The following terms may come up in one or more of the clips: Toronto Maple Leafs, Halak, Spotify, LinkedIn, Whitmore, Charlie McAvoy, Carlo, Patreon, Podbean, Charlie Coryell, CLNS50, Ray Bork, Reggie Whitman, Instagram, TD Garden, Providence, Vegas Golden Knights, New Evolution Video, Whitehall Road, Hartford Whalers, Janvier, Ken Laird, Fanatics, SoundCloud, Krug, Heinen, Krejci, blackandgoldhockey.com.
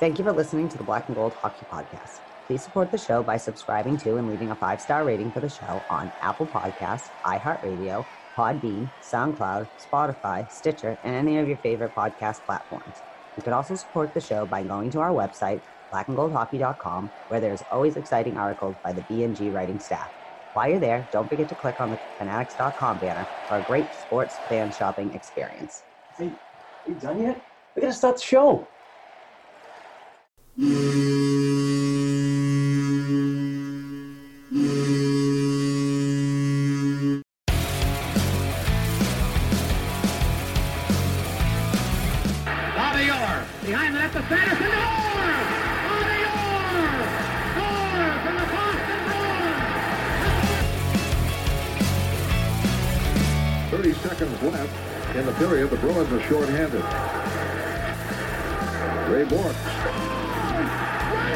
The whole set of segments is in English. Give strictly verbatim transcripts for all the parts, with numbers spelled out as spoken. Thank you for listening to the Black and Gold Hockey Podcast. Please support the show by subscribing to and leaving a five-star rating for the show on Apple Podcasts, iHeartRadio, Podbean, SoundCloud, Spotify, Stitcher, and any of your favorite podcast platforms. You can also support the show by going to our website, black and gold hockey dot com, where there's always exciting articles by the B and G writing staff. While you're there, don't forget to click on the fanatics dot com banner for a great sports fan shopping experience. Hey, are you done yet? We're going to start the show. Bobby Orr, behind the net to Sanderson, scores! Bobby Orr, scores from the Boston Bruins! thirty seconds left in the period, the Bruins are shorthanded. Ray Bork.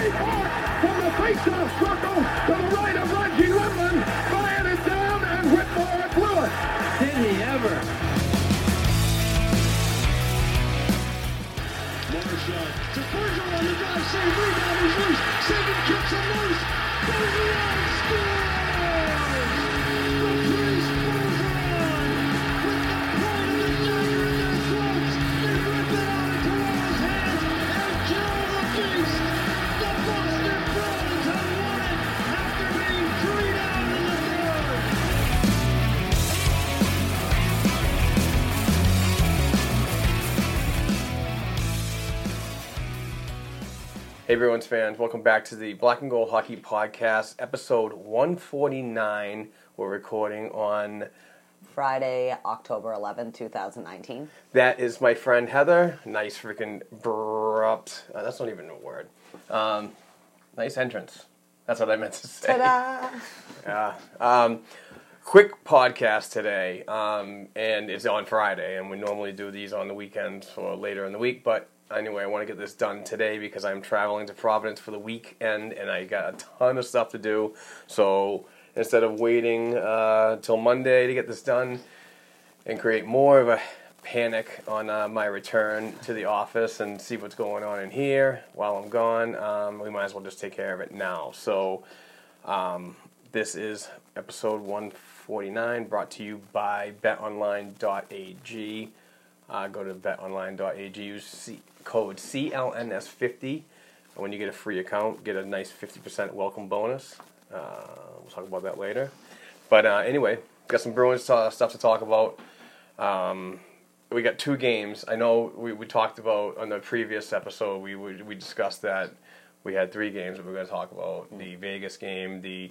From the face-off circle to the right of Reggie Whitman, fired it down, and Whitmore blew it. Did he ever? Marchand to Bergeron on the drive, save, rebound is loose, Sagan kicks it loose, Bergeron scores! Patrice Bergeron with the point of the dagger in their throats, they rip it out of Toronto's hands and kill the beast. Hey Bruins fans, welcome back to the Black and Gold Hockey Podcast, episode one forty-nine. We're recording on Friday, October eleventh, twenty nineteen. That is my friend Heather. Nice freaking abrupt. Uh, that's not even a word. Um, nice entrance. That's what I meant to say. Ta-da! Yeah. Um, quick podcast today, um, and it's on Friday, and we normally do these on the weekends or later in the week, but anyway, I want to get this done today because I'm traveling to Providence for the weekend, and I got a ton of stuff to do. So instead of waiting uh, till Monday to get this done and create more of a panic on uh, my return to the office and see what's going on in here while I'm gone, um, we might as well just take care of it now. So um, this is episode one forty-nine, brought to you by bet online dot a g. Uh, go to bet online dot a g, use C- code C L N S fifty. When you get a free account, get a nice fifty percent welcome bonus. Uh, we'll talk about that later. But uh, anyway, got some Bruins t- stuff to talk about. Um, we got two games. I know we, we talked about on the previous episode, we, we we discussed that we had three games that we were going to talk about. Mm-hmm. The Vegas game, the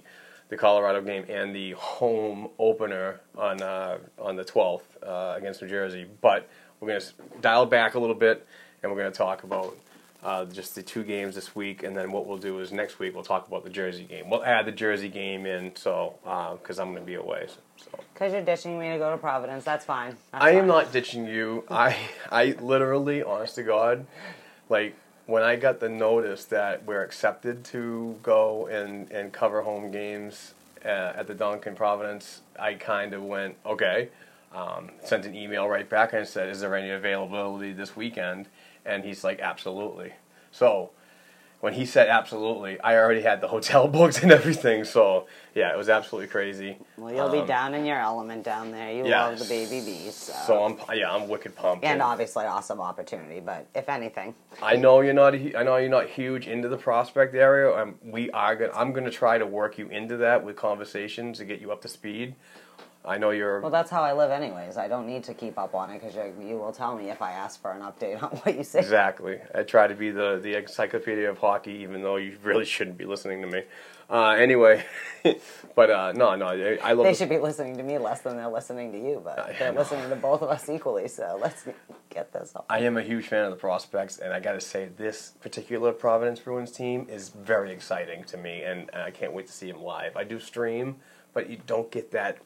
the Colorado game, and the home opener on, uh, on the twelfth uh, against New Jersey. But we're going to dial back a little bit, and we're going to talk about uh, just the two games this week, and then what we'll do is next week we'll talk about the Jersey game. We'll add the Jersey game in, so because uh, I'm going to be away. Because so. You're ditching me to go to Providence. That's fine. That's I am fine. Not ditching you. I I literally, honest to God, like when I got the notice that we're accepted to go and, and cover home games uh, at the Dunk in Providence, I kind of went, okay. Um, sent an email right back and said, is there any availability this weekend? And he's like, absolutely. So when he said absolutely, I already had the hotel booked and everything. So, yeah, it was absolutely crazy. Well, you'll um, be down in your element down there. You yeah, love the baby bees. So, so I'm, yeah, I'm wicked pumped. And, and obviously awesome opportunity, but if anything. I know you're not I know you're not huge into the prospect area. I'm, we are gonna, I'm going to try to work you into that with conversations to get you up to speed. I know you're... Well, that's how I live anyways. I don't need to keep up on it because you, you will tell me if I ask for an update on what you say. Exactly. I try to be the, the encyclopedia of hockey, even though you really shouldn't be listening to me. Uh, anyway, but uh, no, no, I love... They should be listening to me less than they're listening to you, but they're listening to both of us equally, so let's get this up. I am a huge fan of the prospects, and I got to say, this particular Providence Bruins team is very exciting to me, and I can't wait to see them live. I do stream, but you don't get that...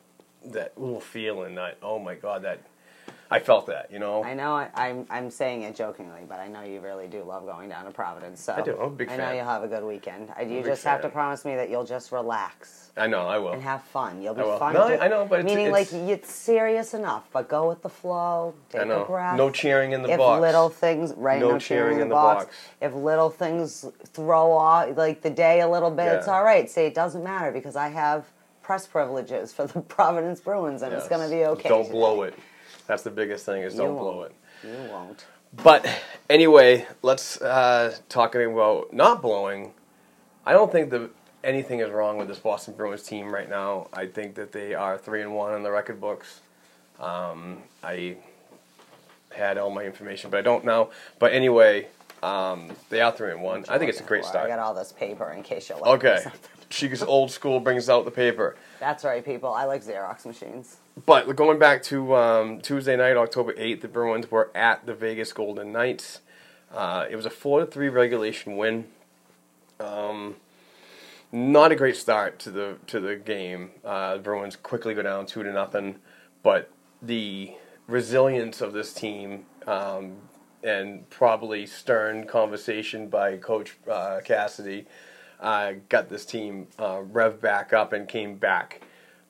that little feeling that, oh my God, that I felt that, you know? I know, I, I'm I'm saying it jokingly, but I know you really do love going down to Providence. So I do, I'm a big fan. I know you'll have a good weekend. I, you just fan. have to promise me that you'll just relax. I know, I will. And have fun. You'll be fun. No, to, I know, but it's... Meaning, it's, like, it's serious enough, but go with the flow, take I know. a breath. No cheering in the if box. If little things... Right, no, no cheering, cheering in the box. box. If little things throw off, like, the day a little bit, yeah. it's all right. Say, it doesn't matter, because I have... press privileges for the Providence Bruins, and yes. it's going to be okay. Don't today. blow it. That's the biggest thing, is you don't won't. blow it. You won't. But anyway, let's uh, talk about not blowing. I don't think that anything is wrong with this Boston Bruins team right now. I think that they are three and one in the record books. Um, I had all my information, but I don't now. But anyway, um, they are three and one. I think it's a great for? start. I got all this paper in case you're looking for something. She's old school, brings out the paper. That's right, people. I like Xerox machines. But going back to um, Tuesday night, October eighth, the Bruins were at the Vegas Golden Knights. Uh, it was a four to three regulation win. Um, not a great start to the to the game. Uh, the Bruins quickly go down two to nothing. But the resilience of this team um, and probably stern conversation by Coach uh, Cassidy... Uh, got this team uh, rev back up and came back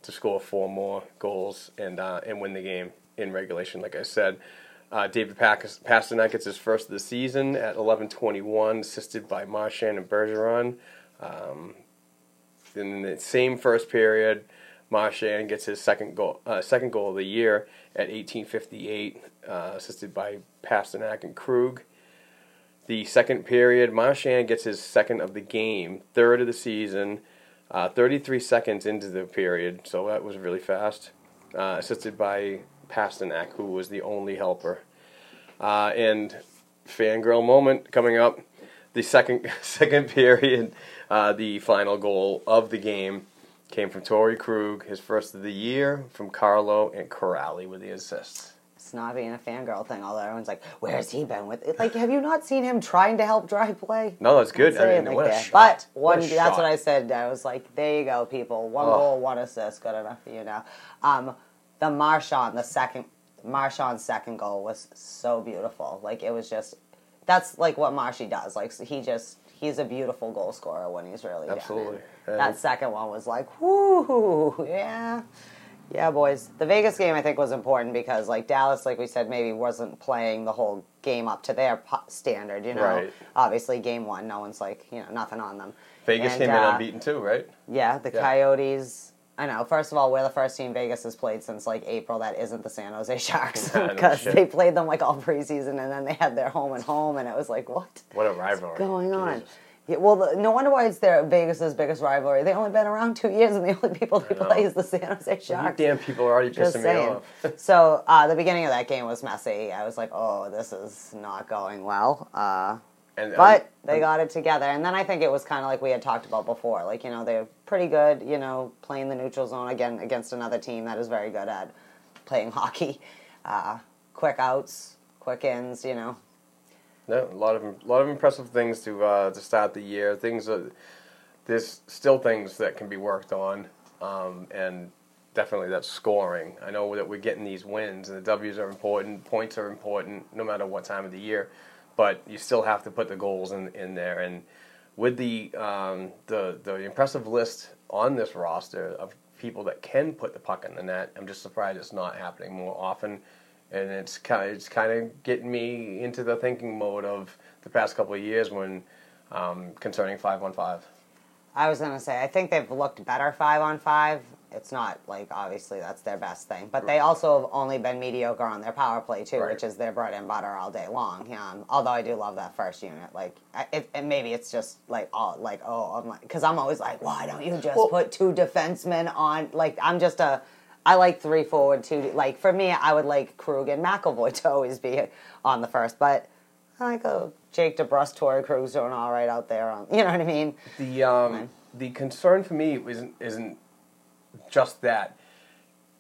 to score four more goals and uh, and win the game in regulation. Like I said, uh, David Pastrnak gets his first of the season at eleven twenty-one, assisted by Marchand and Bergeron. Um, in the same first period, Marchand gets his second goal, uh, second goal of the year at eighteen fifty-eight, uh, assisted by Pastrnak and Krug. The second period, Marchand gets his second of the game, third of the season, uh, thirty-three seconds into the period, so that was really fast, uh, assisted by Pastrnak, who was the only helper. Uh, and fangirl moment coming up, the second second period, uh, the final goal of the game came from Torrey Krug, his first of the year, from Carlo and Kuraly with the assists. It's not being a fangirl thing, although everyone's like, where's he been with it? Like, have you not seen him trying to help drive play? No, that's good. I mean, like what a shot. But one, what a that's shot. what I said. I was like, there you go, people. One oh. goal, one assist. Good enough for you now. Um, the Marchand, the second, Marchand's second goal was so beautiful. Like, it was just, that's like what Marshy does. Like, he just, he's a beautiful goal scorer when he's really Absolutely. down. That second one was like, whoo, yeah. Yeah, boys. The Vegas game, I think, was important because, like, Dallas, like we said, maybe wasn't playing the whole game up to their standard, you know? Right. Obviously, game one, no one's, like, you know, nothing on them. Vegas and, came uh, in unbeaten, too, right? Yeah, the yeah. Coyotes. I know. First of all, we're the first team Vegas has played since, like, April that isn't the San Jose Sharks because they played them, like, all preseason, and then they had their home and home, and it was like, what? What a rivalry. What's going on? Jesus. Yeah, well, the, no wonder why it's their Vegas' biggest rivalry. They've only been around two years, and the only people they play is the San Jose Sharks. You damn people are already pissing me off. So uh, the beginning of that game was messy. I was like, oh, this is not going well. Uh, and, um, but they um, got it together. And then I think it was kind of like we had talked about before. Like, you know, they're pretty good, you know, playing the neutral zone again against another team that is very good at playing hockey. Uh, quick outs, quick ins, you know. No, a lot of a lot of impressive things to uh, to start the year. Things are, there's still things that can be worked on, um, and definitely that's scoring. I know that we're getting these wins, and the W's are important, points are important, no matter what time of the year. But you still have to put the goals in in there. And with the um, the the impressive list on this roster of people that can put the puck in the net, I'm just surprised it's not happening more often. And it's kind of, it's kind of getting me into the thinking mode of the past couple of years when um, concerning five on five. I was going to say, I think they've looked better five on five. It's not, like, obviously that's their best thing. But they also have only been mediocre on their power play, too, right. which is their bread and butter all day long. Um, although I do love that first unit. Like, it, it, maybe it's just, like, all, like oh, I'm like, because I'm always like, why don't you just well, put two defensemen on? Like, I'm just a, I like three forward, two. Like, for me, I would like Krug and McAvoy to always be on the first. But I like, oh, Jake DeBrusk, Torrey Krug's doing all right out there. On, you know what I mean? The, um, I mean, the concern for me isn't, isn't, just that.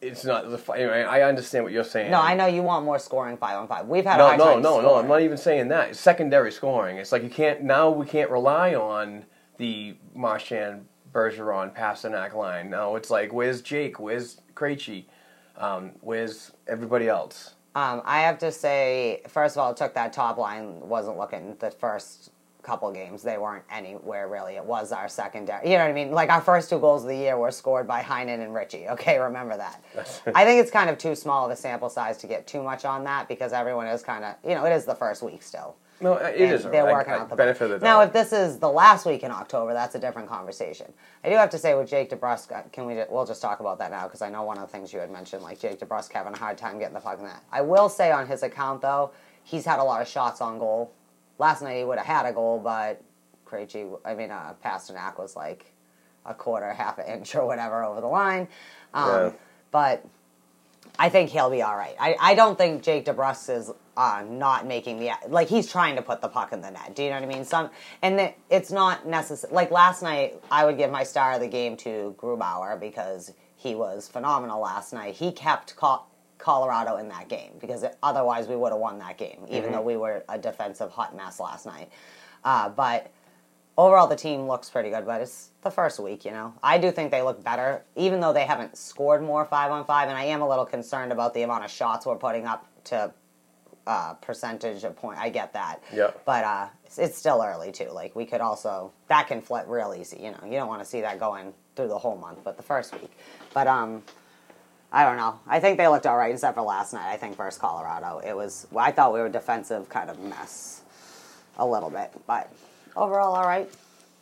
It's not the anyway, I understand what you're saying. No, I know you want more scoring five on five. We've had no, a hard no, time no, scoring. no. I'm not even saying that. It's secondary scoring. It's like you can't now. We can't rely on the Marchand, Bergeron, Pastrnak line. Now it's like, where's Jake? Where's Krejci? Um, where's everybody else? Um, I have to say, first of all, it took that top line wasn't looking the first couple games. They weren't anywhere really. It was our secondary. You know what I mean? Like, our first two goals of the year were scored by Heinen and Richie. Okay, remember that. I think it's kind of too small of a sample size to get too much on that, because everyone is kind of, you know, it is the first week still. No, it and is. They're right. working I, out the benefit of the doubt. Now, if this is the last week in October, that's a different conversation. I do have to say, with Jake DeBrusk, can we? We'll just talk about that now, because I know one of the things you had mentioned, like Jake DeBrusk having a hard time getting the puck in that. I will say on his account though, he's had a lot of shots on goal. Last night he would have had a goal, but Krejci, I mean, uh, Pastrnak was like a quarter, half an inch or whatever over the line. Um, yeah. But I think he'll be all right. I, I don't think Jake DeBrusk is uh, not making the... Like, he's trying to put the puck in the net. Do you know what I mean? Some And the, it's not necessary... Like, last night, I would give my star of the game to Grubauer, because he was phenomenal last night. He kept... Call- Colorado in that game, because it, otherwise we would have won that game, even mm-hmm. though we were a defensive hot mess last night. Uh, but overall, the team looks pretty good, but it's the first week, you know. I do think they look better, even though they haven't scored more five on five, and I am a little concerned about the amount of shots we're putting up to uh, percentage of point. I get that. Yeah. But uh, it's, it's still early, too. Like, we could also... That can flip real easy, you know. You don't want to see that going through the whole month, but the first week. But, um... I don't know. I think they looked all right, except for last night, I think, versus Colorado. It was, I thought we were a defensive kind of mess a little bit, but overall, all right.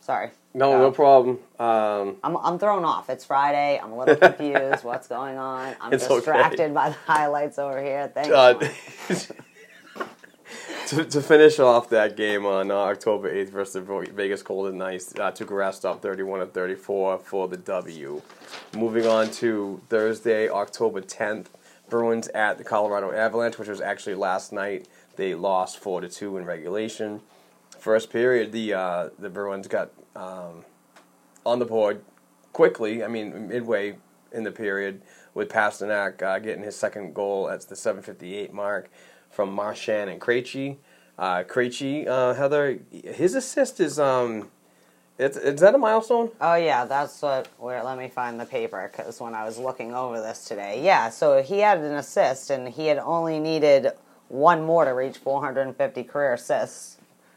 Sorry. No, so, no problem. Um, I'm I'm thrown off. It's Friday. I'm a little confused. What's going on? I'm distracted okay. by the highlights over here. Thanks. Uh, to, to finish off that game on uh, October eighth versus the Vegas Golden and Knights, uh, Tuukka Rask stopped thirty-one of thirty-four for the W. Moving on to Thursday, October tenth, Bruins at the Colorado Avalanche, which was actually last night. They lost four to two in regulation. First period, the uh, the Bruins got um, on the board quickly, I mean midway in the period, with Pastrnak uh, getting his second goal at the seven fifty-eight mark from Marchand and Krejci. Uh, Krejci, uh, Heather, his assist is... Um, It's, is that a milestone? Oh, yeah, that's what... Where, let me find the paper, because when I was looking over this today... Yeah, so he had an assist, and he had only needed one more to reach four hundred fifty career assists,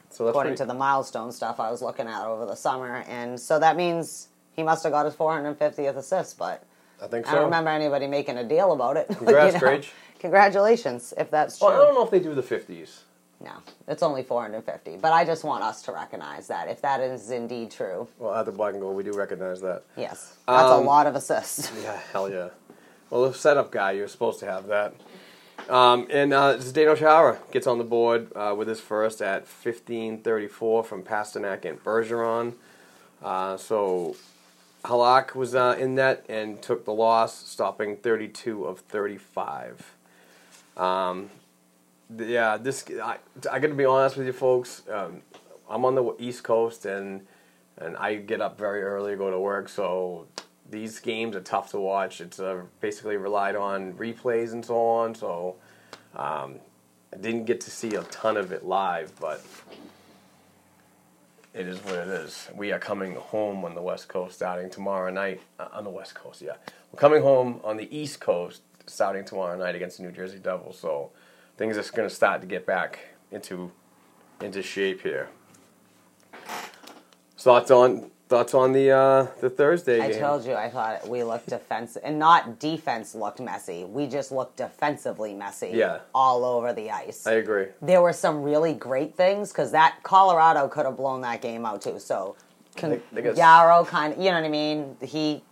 so that's according pretty... to the milestone stuff I was looking at over the summer. And so that means he must have got his four hundred fiftieth assist, but... I think so. I don't remember anybody making a deal about it. Congrats, you know, Grage. Congratulations, if that's true. Well, I don't know if they do the fifties. No, it's only four hundred fifty. But I just want us to recognize that, if that is indeed true. Well, at the Black and Gold, we do recognize that. Yes. That's um, a lot of assists. Yeah, hell yeah. Well, the setup guy, you're supposed to have that. Um, and uh, Zdeno Chara gets on the board uh, with his first at fifteen thirty-four from Pastrnak and Bergeron. Uh, so Halak was uh, in net and took the loss, stopping thirty-two of thirty-five. Um... Yeah, this I I gotta be honest with you folks. Um, I'm on the East Coast and and I get up very early, go to work. So these games are tough to watch. It's uh, basically relied on replays and so on. So um, I didn't get to see a ton of it live, but it is what it is. We are coming home on the West Coast starting tomorrow night. Uh, on the West Coast, yeah, we're coming home on the East Coast starting tomorrow night against the New Jersey Devils. So. Things are going to start to get back into into shape here. Thoughts on Thoughts on the uh, the Thursday game? I told you, I thought we looked defensive. And not defense looked messy. We just looked defensively messy yeah. all over the ice. I agree. There were some really great things, because that Colorado could have blown that game out, too. So, con- they, they Yarrow kind of, you know what I mean? He,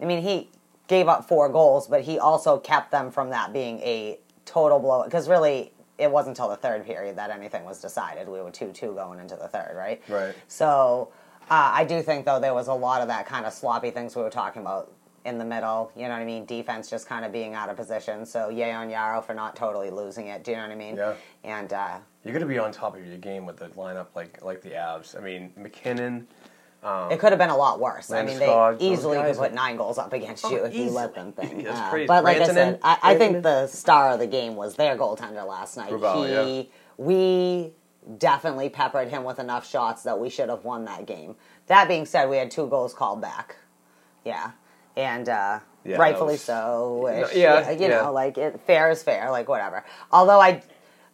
I mean, he gave up four goals, but he also kept them from that being a total blowout. Because really, it wasn't until the third period that anything was decided. We were two two going into the third, right? Right. So... Uh, I do think, though, there was a lot of that kind of sloppy things we were talking about in the middle. You know what I mean? Defense just kind of being out of position. So, yay on Yarrow for not totally losing it. Do you know what I mean? Yeah. And uh, you're going to be on top of your game with the lineup like like the Avs. I mean, McKinnon. Um, it could have been a lot worse. I mean, they easily could put nine goals up against you if you let them think. That's crazy. But like I said, I, I think the star of the game was their goaltender last night. He, yeah. We... definitely peppered him with enough shots that we should have won that game. That being said, we had two goals called back. Yeah. And uh, yeah, rightfully was, so. Yeah, yeah. You know, yeah. like, it, fair is fair. Like, whatever. Although I,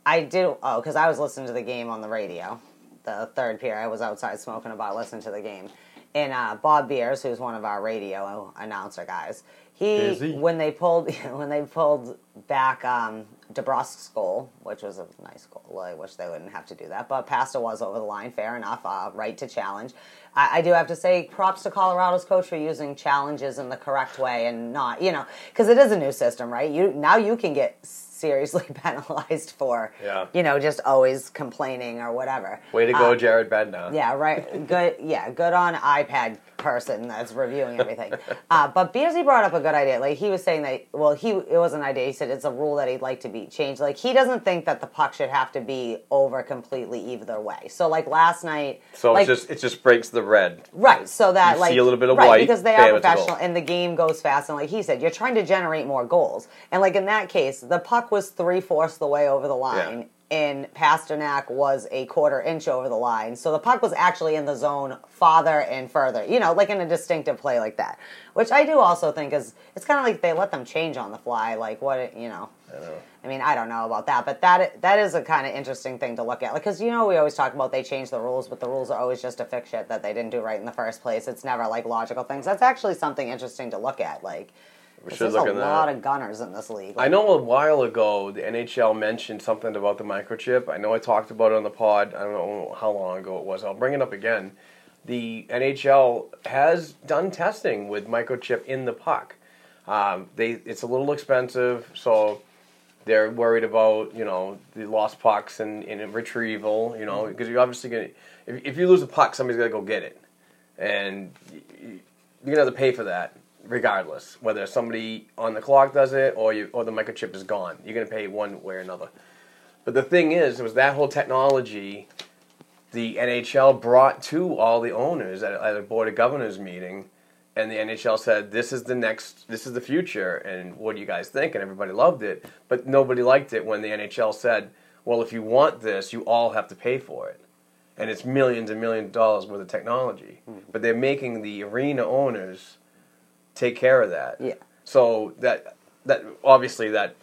I did... Oh, because I was listening to the game on the radio. The third period. I was outside smoking a bottle, listening to the game. And uh, Bob Beers, who's one of our radio announcer guys, he... Busy. When they pulled, when they pulled back... Um, DeBrusk's goal, which was a nice goal. I wish they wouldn't have to do that. But Pasta was over the line. Fair enough. Uh, right to challenge. I, I do have to say props to Colorado's coach for using challenges in the correct way and not, you know, because it is a new system, right? You now you can get seriously penalized for, yeah. you know, just always complaining or whatever. Way to go, um, Jared Bednar. Yeah, right. Good. Yeah, good on iPad person that's reviewing everything. uh, but Beersy brought up a good idea. Like he was saying that, well, he it was an idea. He said it's a rule that he'd like to be changed. Like he doesn't think that the puck should have to be over completely either way. So like last night, so like, it just it just breaks the red. Right. So that you like see a little bit of right, white because they are professional and the game goes fast. And like he said, you're trying to generate more goals. And like in that case, the puck was three-fourths the way over the line, yeah. and Pastrnak was a quarter inch over the line, so the puck was actually in the zone farther and further, you know, like in a distinctive play like that, which I do also think is, it's kind of like they let them change on the fly, like what, you know, I, know. I mean, I don't know about that, but that that is a kind of interesting thing to look at, because, like, you know, we always talk about they change the rules, but the rules are always just to fix shit that they didn't do right in the first place. It's never, like, logical things. That's actually something interesting to look at, like, We There's a that. lot of gunners in this league. Like, I know a while ago the N H L mentioned something about the microchip. I know I talked about it on the pod. I don't know how long ago it was. I'll bring it up again. The N H L has done testing with microchip in the puck. Um, they it's a little expensive, so they're worried about, you know, the lost pucks and, and retrieval. You know, because mm-hmm. you're obviously gonna if, if you lose a puck, somebody's got to go get it, and you're gonna have to pay for that. Regardless, whether somebody on the clock does it or you, or the microchip is gone, you're going to pay one way or another. But the thing is, it was that whole technology the N H L brought to all the owners at, at a board of governors meeting, and the N H L said, "This is the next, this is the future." And what do you guys think? And everybody loved it, but nobody liked it when the N H L said, "Well, if you want this, you all have to pay for it." And it's millions and millions of dollars worth of technology, mm-hmm. but they're making the arena owners take care of that. Yeah. So that that obviously that,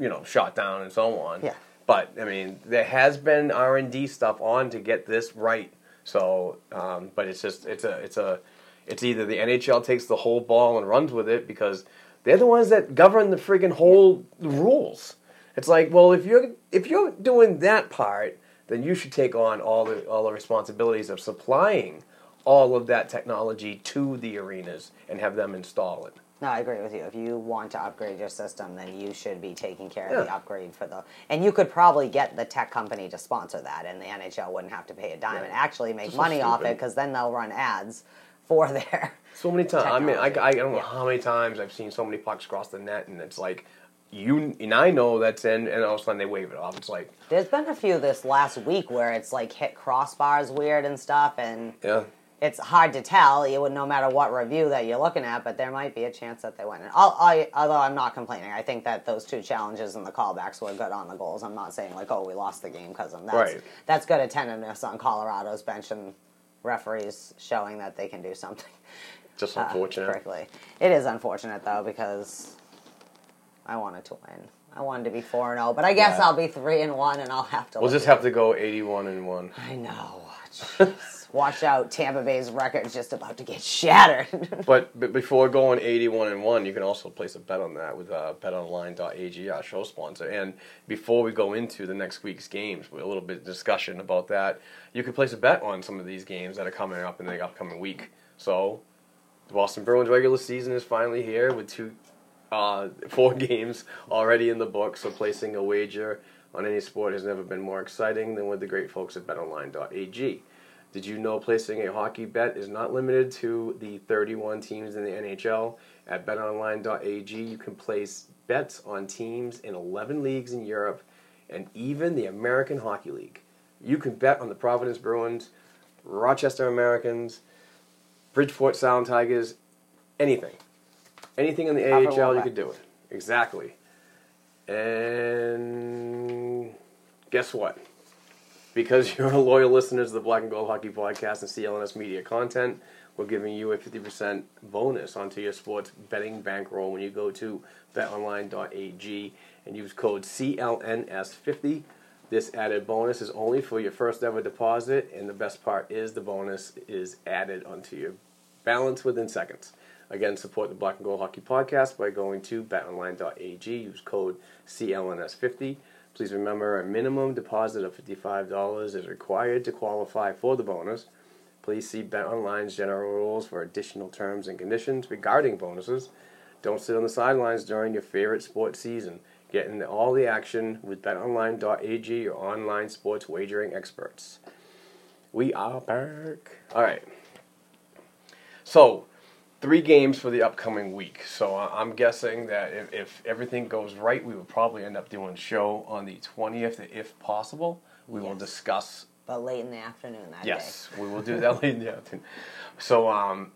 you know, shot down and so on. Yeah. But I mean, there has been R and D stuff on to get this right. So, um, but it's just it's a it's a it's either the N H L takes the whole ball and runs with it because they're the ones that govern the friggin' whole rules. It's like, well, if you're if you're doing that part, then you should take on all the all the responsibilities of supplying all of that technology to the arenas and have them install it. No, I agree with you. If you want to upgrade your system, then you should be taking care yeah. of the upgrade for the... And you could probably get the tech company to sponsor that, and the N H L wouldn't have to pay a dime right. and actually make That's money so off it, because then they'll run ads for their So many times. I mean, I, I don't know yeah. how many times I've seen so many pucks cross the net, and it's like... You and I know that's in, and all of a sudden they wave it off. It's like there's been a few this last week where it's like hit crossbars weird and stuff, and yeah. it's hard to tell. You would no matter what review that you're looking at, but there might be a chance that they went in. I'll, I, although I'm not complaining, I think that those two challenges and the callbacks were good on the goals. I'm not saying like, oh, we lost the game because of them. That's, right. that's good attentiveness on Colorado's bench and referees showing that they can do something. Just unfortunate. Uh, correctly, it is unfortunate though because. I wanted to win. I wanted to be four and oh, but I guess yeah. I'll be three and one, and I'll have to. We'll just have to go eighty-one and one. I know. Jeez. watch out, Tampa Bay's record is just about to get shattered. but, but before going eighty-one and one, you can also place a bet on that with uh, betonline.ag, our show sponsor. And before we go into the next week's games, with a little bit of discussion about that, you can place a bet on some of these games that are coming up in the upcoming week. So the Boston Bruins regular season is finally here with two, uh, four games already in the book, so placing a wager on any sport has never been more exciting than with the great folks at betonline.ag. Did you know placing a hockey bet is not limited to the thirty-one teams in the N H L? At betonline.ag, you can place bets on teams in eleven leagues in Europe and even the American Hockey League. You can bet on the Providence Bruins, Rochester Americans, Bridgeport Sound Tigers, anything. Anything in the A H L, you could do it. Exactly. And guess what? Because you're loyal listeners of the Black and Gold Hockey Podcast and C L N S Media content, we're giving you a fifty percent bonus onto your sports betting bankroll when you go to betonline.ag and use code C L N S fifty. This added bonus is only for your first ever deposit, and the best part is the bonus is added onto your balance within seconds. Again, support the Black and Gold Hockey Podcast by going to betonline.ag. Use code C L N S fifty. Please remember, a minimum deposit of fifty-five dollars is required to qualify for the bonus. Please see BetOnline's general rules for additional terms and conditions regarding bonuses. Don't sit on the sidelines during your favorite sports season. Get into all the action with betonline.ag, your online sports wagering experts. We are back. All right. So, three games for the upcoming week. So I'm guessing that if, if everything goes right, we will probably end up doing a show on the twentieth, if possible. We yes. will discuss. But late in the afternoon that yes, day. Yes, we will do that late in the afternoon. So, um,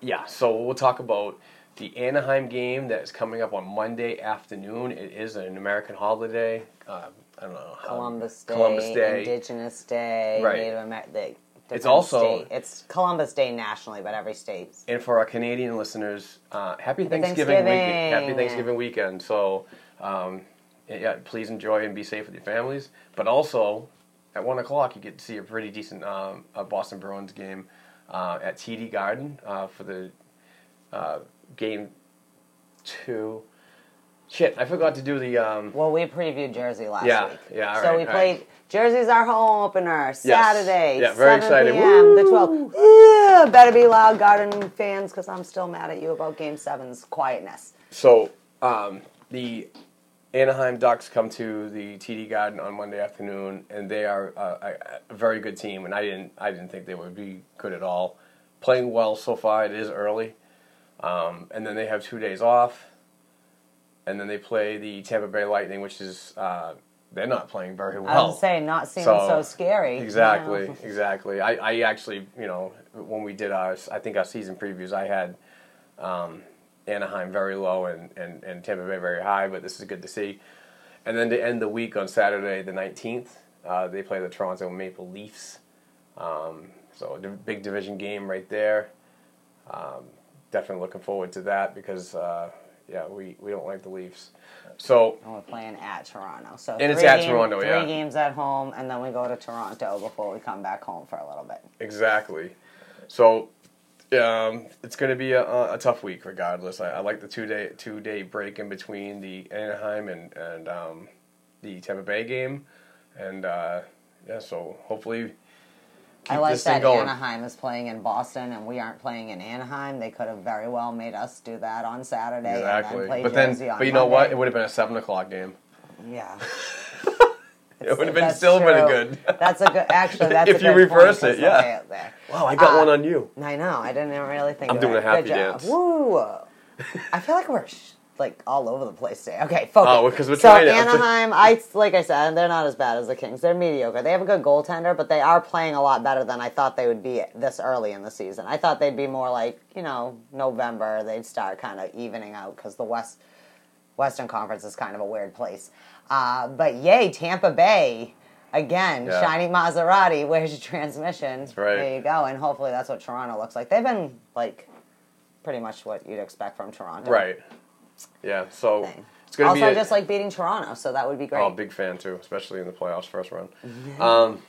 yeah, so we'll talk about the Anaheim game that is coming up on Monday afternoon. It is an American holiday. Uh, I don't know. Columbus um, Day. Columbus Day. Indigenous Day. Right. Native American. It's also state. It's Columbus Day nationally, but every state. And for our Canadian listeners, uh, happy Thanksgiving, Thanksgiving. Week, happy Thanksgiving weekend. So, um, yeah, please enjoy and be safe with your families. But also, at one o'clock, you get to see a pretty decent um, a Boston Bruins game uh, at T D Garden uh, for the uh, game two. Shit, I forgot to do the... Um... Well, we previewed Jersey last yeah, week. Yeah, all right. So we played... Right. Jersey's our home opener, Saturday, yes. Yeah, very excited. p m, the twelfth. Yeah, better be loud, Garden fans, because I'm still mad at you about Game seven's quietness. So, um, the Anaheim Ducks come to the T D Garden on Monday afternoon, and they are uh, a, a very good team, and I didn't, I didn't think they would be good at all. Playing well so far, it is early. Um, and then they have two days off. And then they play the Tampa Bay Lightning, which is, uh, they're not playing very well. I was saying, not seeming so, so scary. Exactly, you know? exactly. I, I actually, you know, when we did our, I think our season previews, I had um, Anaheim very low and, and, and Tampa Bay very high, but this is good to see. And then to end the week on Saturday the nineteenth, uh, they play the Toronto Maple Leafs. Um, so a big division game right there. Um, definitely looking forward to that because... Uh, Yeah, we, we don't like the Leafs. So and we're playing at Toronto. So and it's at games, Toronto, three yeah. Three games at home, and then we go to Toronto before we come back home for a little bit. Exactly. So um, it's going to be a, a tough week regardless. I, I like the two-day two day break in between the Anaheim and, and um, the Tampa Bay game. And, uh, yeah, so hopefully... Keep I like that Anaheim is playing in Boston and we aren't playing in Anaheim. They could have very well made us do that on Saturday exactly. and then play but Jersey then, on But you Monday. Know what? It would have been a seven o'clock game. Yeah. it would have been still true. Pretty good. That's a good... Actually, that's if a good If you reverse it, yeah. Wow, I got uh, one on you. I know. I didn't even really think I'm doing it. A happy dance. Woo! I feel like we're... Sh- like all over the place today. Okay, focus. Oh, because we're so trying Anaheim, to... I like I said, they're not as bad as the Kings. They're mediocre. They have a good goaltender, but they are playing a lot better than I thought they would be this early in the season. I thought they'd be more like, you know, November. They'd start kind of evening out because the West Western Conference is kind of a weird place. Uh, but yay, Tampa Bay. Again, yeah. Shiny Maserati, where's your transmission? That's right. There you go. And hopefully that's what Toronto looks like. They've been, like, pretty much what you'd expect from Toronto. Right. Yeah, so thing. It's going to be... Also, I just like beating Toronto, so that would be great. Oh, big fan, too, especially in the playoffs first round. um,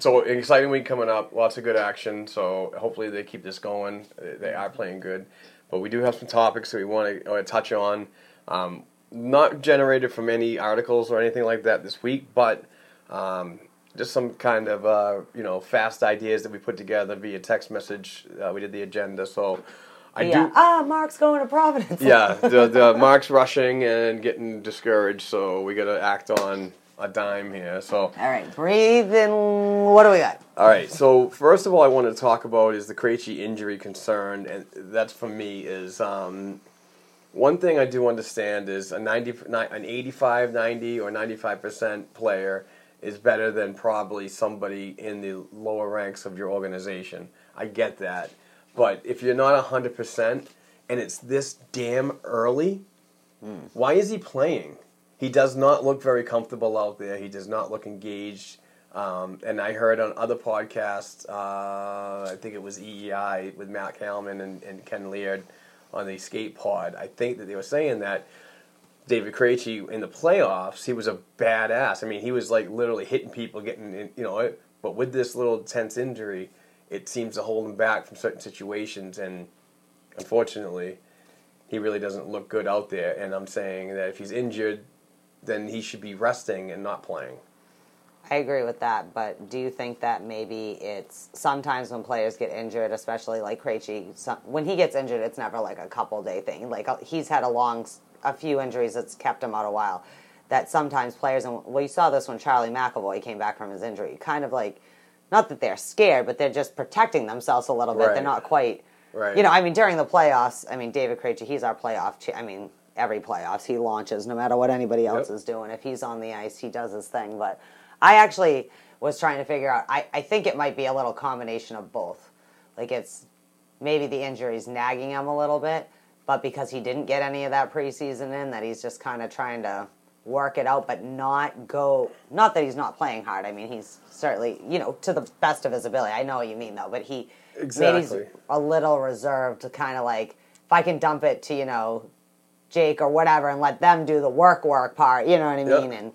So, an exciting week coming up. Lots of good action. So, hopefully they keep this going. They are playing good. But we do have some topics that we want to, want to touch on. Um, not generated from any articles or anything like that this week, but um, just some kind of, uh, you know, fast ideas that we put together via text message. Uh, we did the agenda. So, I yeah. do... Ah, Mark's going to Providence. yeah, the, the Mark's rushing and getting discouraged. So, we got to act on... a dime here, so... All right, breathe in. What do we got? All right, so first of all I wanted to talk about is the Krejci injury concern, and that's for me is... Um, one thing I do understand is a ninety, an eighty-five, ninety, or ninety-five percent player is better than probably somebody in the lower ranks of your organization. I get that. But if you're not one hundred percent and it's this damn early, mm. why is he playing? He does not look very comfortable out there. He does not look engaged. Um, and I heard on other podcasts, uh, I think it was E E I with Matt Kalman and, and Ken Laird on the skate pod, I think that they were saying that David Krejci in the playoffs, he was a badass. I mean, he was like literally hitting people, getting, in, you know, it, but with this little tense injury, it seems to hold him back from certain situations. And unfortunately, he really doesn't look good out there. And I'm saying that if he's injured, then he should be resting and not playing. I agree with that, but do you think that maybe it's sometimes when players get injured, especially like Krejci, some, when he gets injured, it's never like a couple-day thing. Like he's had a long, a few injuries that's kept him out a while. That sometimes players, and well, you saw this when Charlie McAvoy came back from his injury, kind of like, not that they're scared, but they're just protecting themselves a little bit. Right. They're not quite, right. you know, I mean, during the playoffs, I mean, David Krejci, he's our playoff, cha- I mean, every playoffs he launches, no matter what anybody else yep. is doing. If he's on the ice, he does his thing. But I actually was trying to figure out, I, I think it might be a little combination of both. Like it's maybe the injury's nagging him a little bit, but because he didn't get any of that preseason in, that he's just kind of trying to work it out, but not go, not that he's not playing hard. I mean, he's certainly, you know, to the best of his ability. I know what you mean, though, but he exactly. maybe he's a little reserved to kind of like, if I can dump it to, you know, Jake or whatever and let them do the work work part, you know what I mean? Yep. And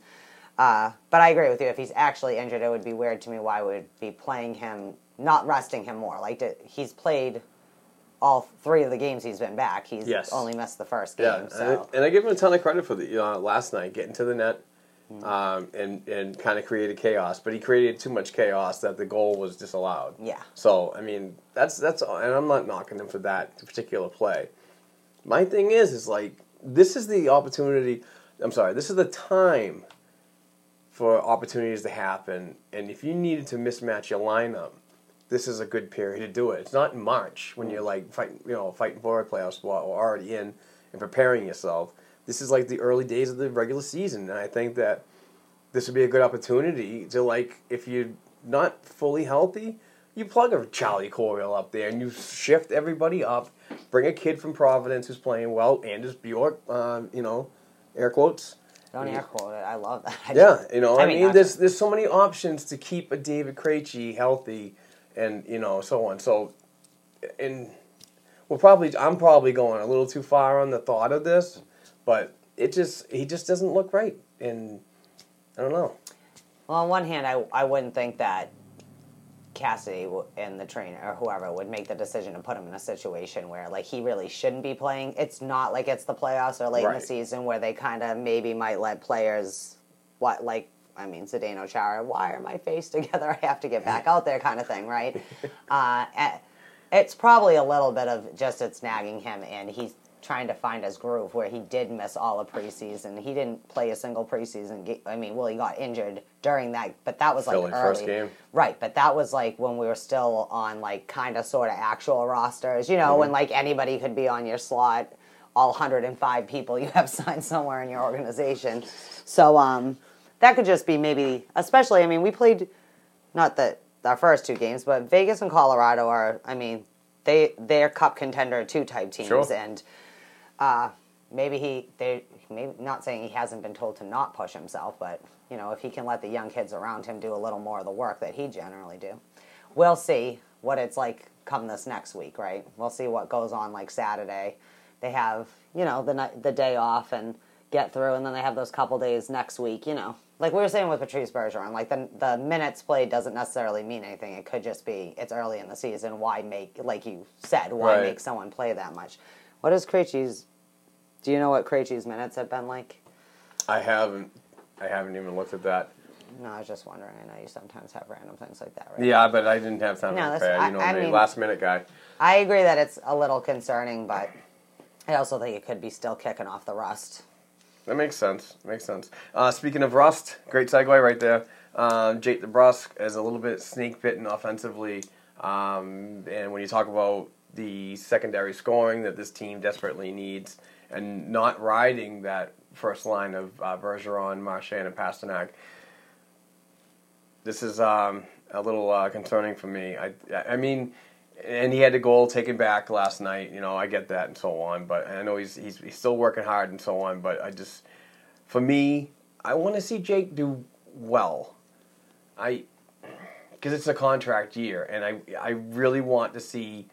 uh, but I agree with you. If he's actually injured, it would be weird to me why we would be playing him, not resting him more. Like to, he's played all three of the games he's been back. He's yes. only missed the first game. Yeah. So. And, I, and I give him a ton of credit for the uh, last night, getting to the net mm-hmm. um, and, and kind of created chaos. But he created too much chaos that the goal was disallowed. Yeah. So, I mean, that's, that's all. And I'm not knocking him for that particular play. My thing is, is like, This is the opportunity, I'm sorry, this is the time for opportunities to happen. And if you needed to mismatch your lineup, this is a good period to do it. It's not in March when you're like fighting, you know, fighting for a playoff spot or already in and preparing yourself. This is like the early days of the regular season. And I think that this would be a good opportunity to like, if you're not fully healthy, you plug a Charlie Coryell up there and you shift everybody up. Bring a kid from Providence who's playing well, Anders Bjork, uh, you know, air quotes. Don't air quote it. I love that. I yeah, just, you know, I, I mean, mean there's there's so many options to keep a David Krejci healthy and, you know, so on. So, and we're probably, I'm probably going a little too far on the thought of this, but it just, he just doesn't look right. And I don't know. Well, on one hand, I, I wouldn't think that Cassidy and the trainer or whoever would make the decision to put him in a situation where like he really shouldn't be playing. It's not like it's the playoffs or late right. in the season where they kind of maybe might let players what like I mean Zdeno Chara, wire my face together, I have to get back out there kind of thing, right? uh, it's probably a little bit of just it's nagging him and he's trying to find his groove where he did miss all of preseason. He didn't play a single preseason game. I mean, well, he got injured during that, but that was like early. First game. Right, but that was like when we were still on like kind of sort of actual rosters, you know, mm-hmm. when like anybody could be on your slot, all one hundred five people you have signed somewhere in your organization. So um, that could just be maybe, especially, I mean, we played, not that our first two games, but Vegas and Colorado are, I mean, they, they're cup contender two type teams. Sure. And Uh, maybe he, they, maybe not saying he hasn't been told to not push himself, but, you know, if he can let the young kids around him do a little more of the work that he generally do. We'll see what it's like come this next week, right? We'll see what goes on like Saturday. They have, you know, the the day off and get through, and then they have those couple days next week, you know. Like we were saying with Patrice Bergeron, like the the minutes played doesn't necessarily mean anything. It could just be it's early in the season. Why make, like you said, why right. make someone play that much? What is Krejci's? Do you know what Krejci's minutes have been like? I haven't. I haven't even looked at that. No, I was just wondering. I know you sometimes have random things like that, right? Yeah, but I didn't have time no, to prepare. I, you know, I mean, last minute guy. I agree that it's a little concerning, but I also think it could be still kicking off the rust. That makes sense. Makes sense. Uh, speaking of rust, great segue right there. Um, Jake DeBrusk is a little bit snake bitten offensively, um, and when you talk about the secondary scoring that this team desperately needs, and not riding that first line of uh, Bergeron, Marchand, and Pastrnak. This is um, a little uh, concerning for me. I, I mean, and he had the goal taken back last night. You know, I get that and so on. But I know he's he's, he's still working hard and so on. But I just, for me, I want to see Jake do well. I, because it's a contract year, and I I really want to see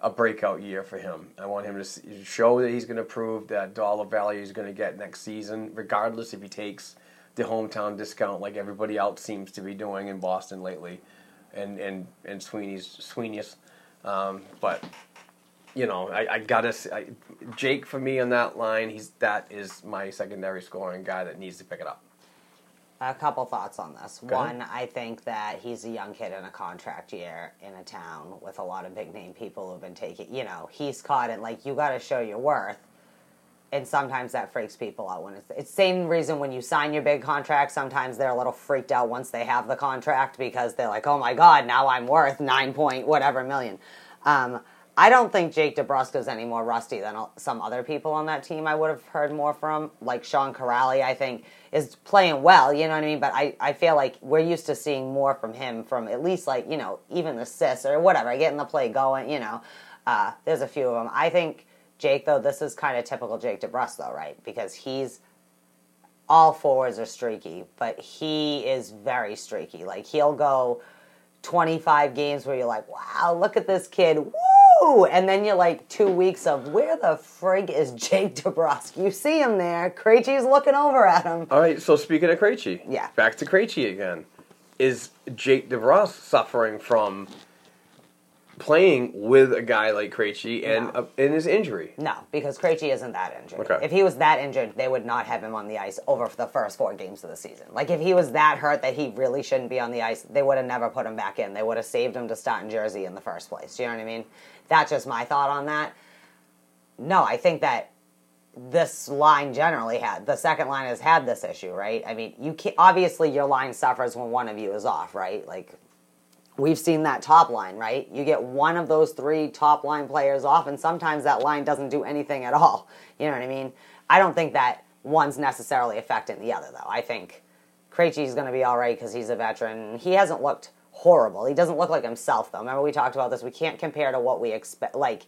a breakout year for him. I want him to see, show that he's going to prove that dollar value he's going to get next season, regardless if he takes the hometown discount like everybody else seems to be doing in Boston lately, and and and Sweeney's Sweeney's, um, but you know I, I gotta I, Jake for me on that line, he's that is my secondary scoring guy that needs to pick it up. A couple thoughts on this. Go One, ahead. I think that he's a young kid in a contract year in a town with a lot of big name people who've been taking. You know, he's caught it. Like you gotta show your worth. And sometimes that freaks people out when it's it's same reason when you sign your big contract. Sometimes they're a little freaked out once they have the contract because they're like, oh my God, now I'm worth nine point whatever million. Um, I don't think Jake DeBrusk is any more rusty than some other people on that team I would have heard more from. Like Sean Kuraly, I think, is playing well, you know what I mean? But I, I feel like we're used to seeing more from him from at least like, you know, even the assists or whatever, getting the play going, you know. Uh, there's a few of them. I think Jake, though, this is kind of typical Jake DeBrusk, though, right? Because he's, all forwards are streaky, but he is very streaky. Like, he'll go twenty-five games where you're like, wow, look at this kid, woo! And then you're like two weeks of, where the frig is Jake DeBrusk? You see him there, Krejci's looking over at him. All right, so speaking of Krejci, yeah. back to Krejci again. Is Jake DeBrusk suffering from playing with a guy like Krejci and no. a, in his injury? No, because Krejci isn't that injured. Okay. If he was that injured, they would not have him on the ice over the first four games of the season. Like, if he was that hurt that he really shouldn't be on the ice, they would have never put him back in. They would have saved him to start in Jersey in the first place. Do you know what I mean? That's just my thought on that. No, I think that this line generally had, the second line has had this issue, right? I mean, you can't, obviously your line suffers when one of you is off, right? Like, we've seen that top line, right? You get one of those three top line players off, and sometimes that line doesn't do anything at all. You know what I mean? I don't think that one's necessarily affecting the other, though. I think Krejci's going to be all right because he's a veteran. He hasn't looked horrible. He doesn't look like himself, though. Remember we talked about this? We can't compare to what we expect. Like,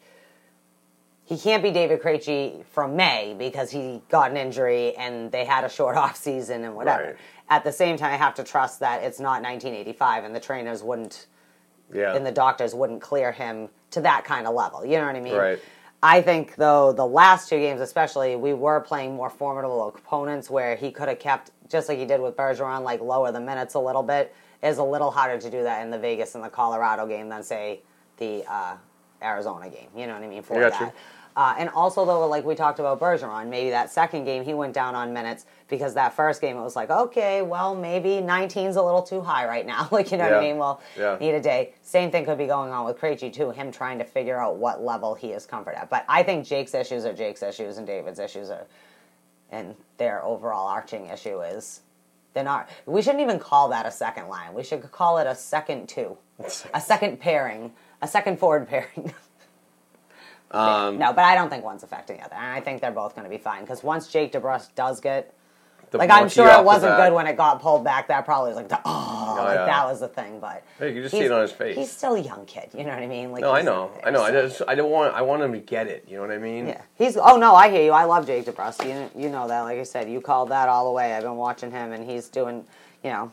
he can't be David Krejci from May because he got an injury and they had a short off season and whatever. Right. At the same time, I have to trust that it's not nineteen eighty-five and the trainers wouldn't, yeah. and the doctors wouldn't clear him to that kind of level. You know what I mean? Right. I think, though, the last two games especially, we were playing more formidable opponents where he could have kept, just like he did with Bergeron, like lower the minutes a little bit. It's a little harder to do that in the Vegas and the Colorado game than, say, the uh, Arizona game. You know what I mean? For I got that. You. Uh, and also, though, like we talked about Bergeron, maybe that second game he went down on minutes because that first game it was like, okay, well, maybe nineteen's a little too high right now. Like, you know yeah. what I mean? Well, yeah. need a day. Same thing could be going on with Krejci, too, him trying to figure out what level he is comfort at. But I think Jake's issues are Jake's issues and David's issues are, and their overall arching issue is they're not. We shouldn't even call that a second line. We should call it a second two, a second pairing, a second forward pairing. Um, no, but I don't think one's affecting the other. And I think they're both going to be fine. Because once Jake DeBrusk does get... Like, I'm sure it wasn't good when it got pulled back. That probably was like, the, oh, oh like yeah. that was the thing. But hey, you can just see it on his face. He's still a young kid. You know what I mean? Like, no, I know. I know. I just, I don't want I want him to get it. You know what I mean? Yeah. He's. Oh, no, I hear you. I love Jake DeBrusk. You, you know that. Like I said, you called that all the way. I've been watching him, and he's doing, you know...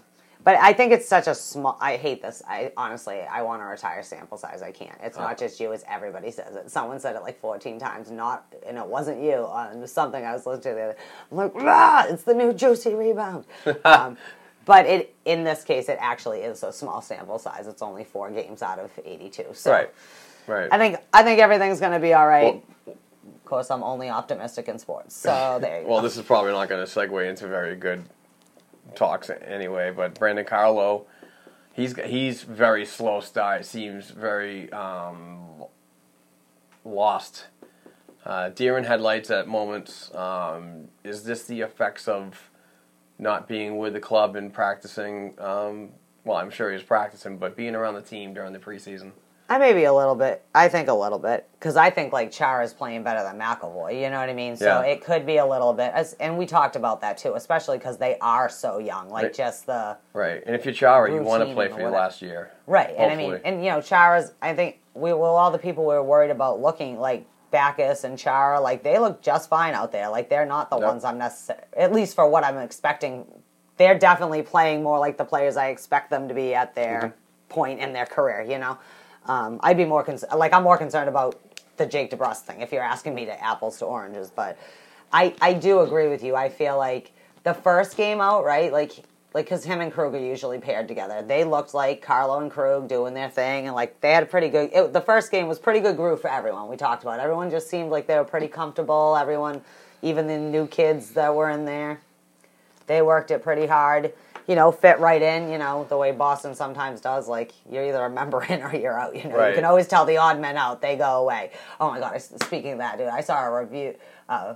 But I think it's such a small... I hate this. I honestly, I want to retire sample size. I can't. It's oh. not just you. It's everybody says it. Someone said it like fourteen times. Not, and it wasn't you. On something I was listening to the other. I'm like, ah, it's the new juicy rebound. um, but it in this case, it actually is a small sample size. It's only four games out of eighty-two. So right, right. I think I think everything's going to be all right. Well, of course, I'm only optimistic in sports. So there you well, go. Well, this is probably not going to segue into very good talks anyway, but Brandon Carlo, he's he's very slow start, seems very um, lost. Uh, deer in headlights at moments. Um, is this the effects of not being with the club and practicing? Um, well, I'm sure he's practicing, but being around the team during the preseason. I maybe a little bit. I think a little bit. Because I think, like, Chara's playing better than McAvoy. You know what I mean? So yeah. it could be a little bit. As, and we talked about that, too, especially because they are so young. Like, right. just the... Right. And if you're Chara, you want to play for your last year. Right. Hopefully. And, I mean, and you know, Chara's... I think, we well, all the people we were worried about looking, like, Bacchus and Chara, like, they look just fine out there. Like, they're not the nope. ones I'm necessarily... At least for what I'm expecting. They're definitely playing more like the players I expect them to be at their mm-hmm. point in their career, you know? Um, I'd be more concerned, like I'm more concerned about the Jake DeBrusk thing, if you're asking me to apples to oranges, but I, I do agree with you. I feel like the first game out, right, like, like because him and Krug are usually paired together. They looked like Carlo and Krug doing their thing, and like they had a pretty good, it, the first game was pretty good groove for everyone. We talked about it. Everyone just seemed like they were pretty comfortable. Everyone, even the new kids that were in there, they worked it pretty hard. You know, fit right in, you know, the way Boston sometimes does. Like, you're either a member in or you're out, you know. Right. You can always tell the odd men out. They go away. Oh, my God. Speaking of that, dude, I saw a review. Uh,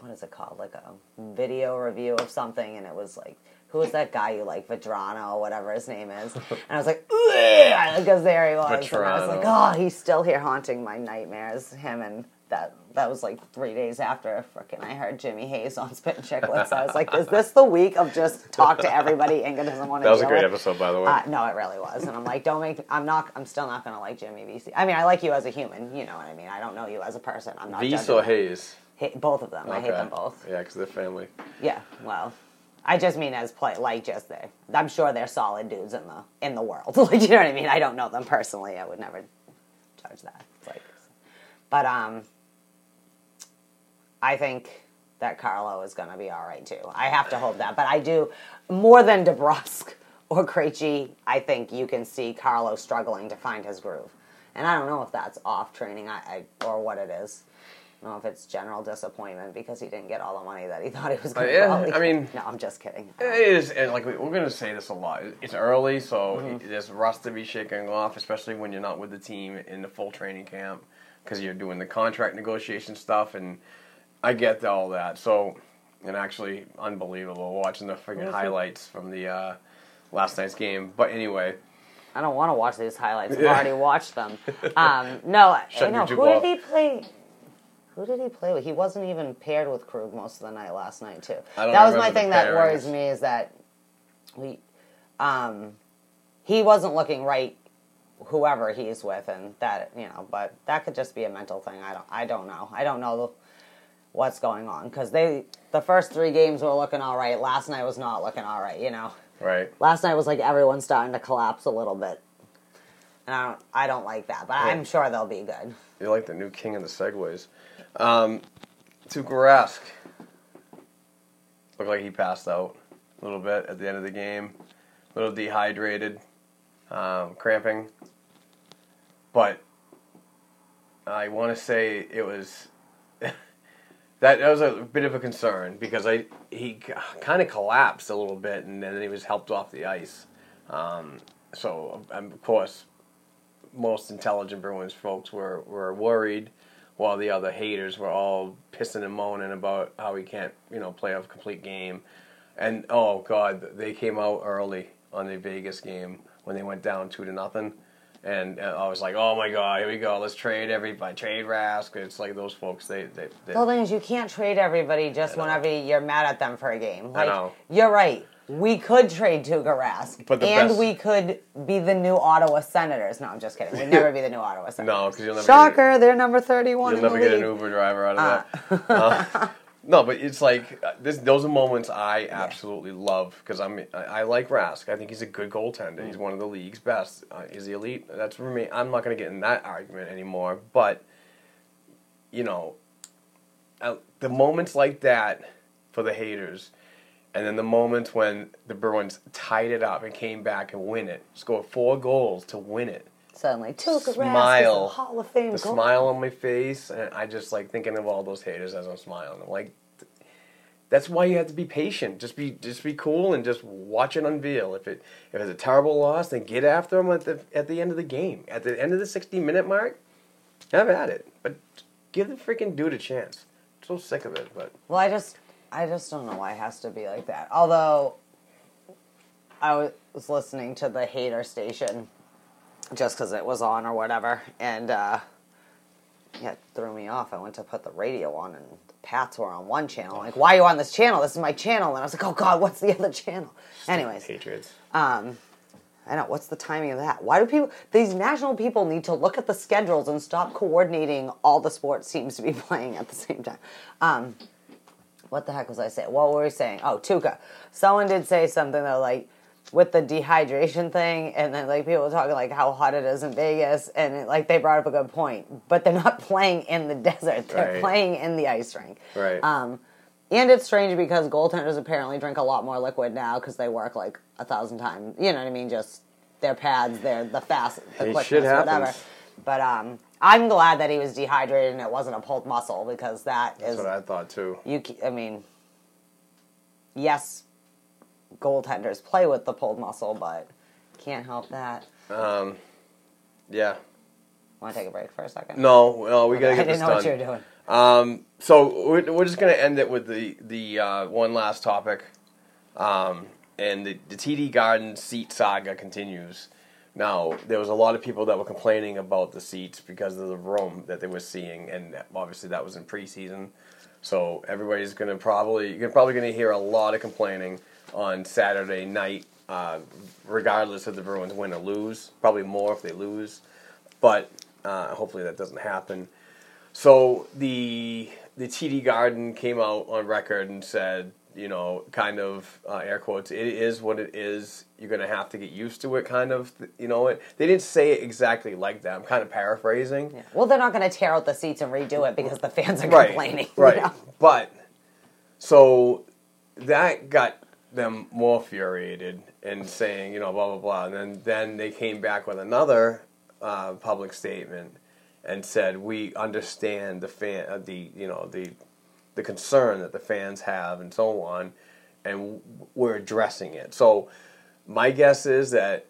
what is it called? Like a video review of something, and it was like, who is that guy you like, Vedrano, or whatever his name is? And I was like, because there he was. Vedrano. And I was like, oh, he's still here haunting my nightmares, him and... That that was like three days after frickin' I heard Jimmy Hayes on Spit and Chicklets. I was like, is this the week of just talk to everybody? Inga doesn't want to. That was a great it? episode, by the way. Uh, no, it really was. And I'm like, don't make. I'm not. I'm still not gonna like Jimmy V C. I mean, I like you as a human. You know what I mean. I don't know you as a person. I'm not. V's or Hayes. Hey, both of them. Okay. I hate them both. Yeah, because they're family. Yeah. Well, I just mean as play, like just they. I'm sure they're solid dudes in the in the world. Like, you know what I mean. I don't know them personally. I would never judge that. It's like, but um. I think that Carlo is going to be all right, too. I have to hope that. But I do, more than DeBrusk or Krejci, I think you can see Carlo struggling to find his groove. And I don't know if that's off training I, I, or what it is. I don't know if it's general disappointment because he didn't get all the money that he thought he was going to uh, yeah, I mean... No, I'm just kidding. It is, and like, we're going to say this a lot. It's early, so mm-hmm. there's rust to be shaking off, especially when you're not with the team in the full training camp because you're doing the contract negotiation stuff and... I get all that. So, and actually, unbelievable watching the freaking highlights from the uh, last night's game. But anyway, I don't want to watch these highlights. I've already watched them. Um, no, I know. Who did he play? Who did he play with? He wasn't even paired with Krug most of the night last night too. I don't that was my thing that worries me is that we, um, he wasn't looking right. Whoever he's with, and that you know, but that could just be a mental thing. I don't. I don't know. I don't know. The, what's going on? Because they, the first three games were looking all right. Last night was not looking all right, you know. Right. Last night was like everyone starting to collapse a little bit, and I don't, I don't like that. But yeah. I'm sure they'll be good. You're like the new king of the segues. Um, Tuukka Rask looked like he passed out a little bit at the end of the game, a little dehydrated, um, cramping. But I want to say it was. That was a bit of a concern because I he kind of collapsed a little bit and then he was helped off the ice. Um, so, of course, most intelligent Bruins folks were, were worried while the other haters were all pissing and moaning about how he can't, you know, play a complete game. And, oh, God, they came out early on the Vegas game when they went down two to nothing. And I was like, oh, my God, here we go. Let's trade everybody. Trade Rask. It's like those folks. They, they, they The thing is, you can't trade everybody just whenever you're mad at them for a game. Like, I know. You're right. We could trade Tuukka Rask. But the and best... we could be the new Ottawa Senators. No, I'm just kidding. We'd never be the new Ottawa Senators. No, because you'll never Shocker, get... Shocker, they're number thirty-one You'll never get league. An Uber driver out of uh. that. uh, No, but it's like, this, those are moments I absolutely yeah. love, because I'm, I, I like Rask. I think he's a good goaltender. Mm. He's one of the league's best. Uh, is he elite? That's for me. I'm not going to get in that argument anymore, but, you know, I, the moments like that for the haters, and then the moments when the Bruins tied it up and came back and win it, scored four goals to win it. Suddenly, Tuukka Rask is a Hall of Fame goal. The smile on my face, and I just like thinking of all those haters as I'm smiling. I'm like, that's why you have to be patient. Just be, just be cool, and just watch it unveil. If it, if it's a terrible loss, then get after them at the at the end of the game, at the end of the sixty minute mark. Have at it, but give the freaking dude a chance. I'm so sick of it, but well, I just, I just don't know why it has to be like that. Although, I was listening to the hater station. Just because it was on or whatever, and uh, yeah, it threw me off. I went to put the radio on, and the Pats were on one channel. Like, why are you on this channel? This is my channel. And I was like, oh God, what's the other channel? Anyways, Patriots. Um, I know. What's the timing of that? Why do people? These national people need to look at the schedules and stop coordinating all the sports teams to be playing at the same time. Um, what the heck was I saying? What were we saying? Oh, Tuukka. Someone did say something though, like, with the dehydration thing, and then like people were talking like how hot it is in Vegas, and it, like they brought up a good point, but they're not playing in the desert; they're right. playing in the ice rink. Right. Um, and it's strange because goaltenders apparently drink a lot more liquid now because they work like a thousand times. You know what I mean? Just their pads, their the fast, the it quickness, whatever. But um, I'm glad that he was dehydrated and it wasn't a pulled muscle, because that That's is what I thought too. You, I mean, yes. Goaltenders play with the pulled muscle, but can't help that. Um, yeah. Want to take a break for a second? No, no, we okay. gotta get this done. I didn't know done. what you were doing. Um, so we're, we're just gonna end it with the the uh, one last topic, um, and the, the T D Garden seat saga continues. Now, there was a lot of people that were complaining about the seats because of the room that they were seeing, and obviously that was in preseason. So everybody's gonna probably you're probably gonna hear a lot of complaining on Saturday night, uh, regardless of the Bruins win or lose. Probably more if they lose, but uh, hopefully that doesn't happen. So the the T D Garden came out on record and said, you know, kind of, uh, air quotes, it is what it is. You're going to have to get used to it, kind of, you know. It, they didn't say it exactly like that. I'm kind of paraphrasing. Yeah. Well, they're not going to tear out the seats and redo it because the fans are right, complaining. Right, you know? But, so, that got them more infuriated and saying, you know, blah, blah, blah. And then, then they came back with another uh, public statement and said, we understand the fan, uh, the you know, the the concern that the fans have and so on, and we're addressing it. So my guess is that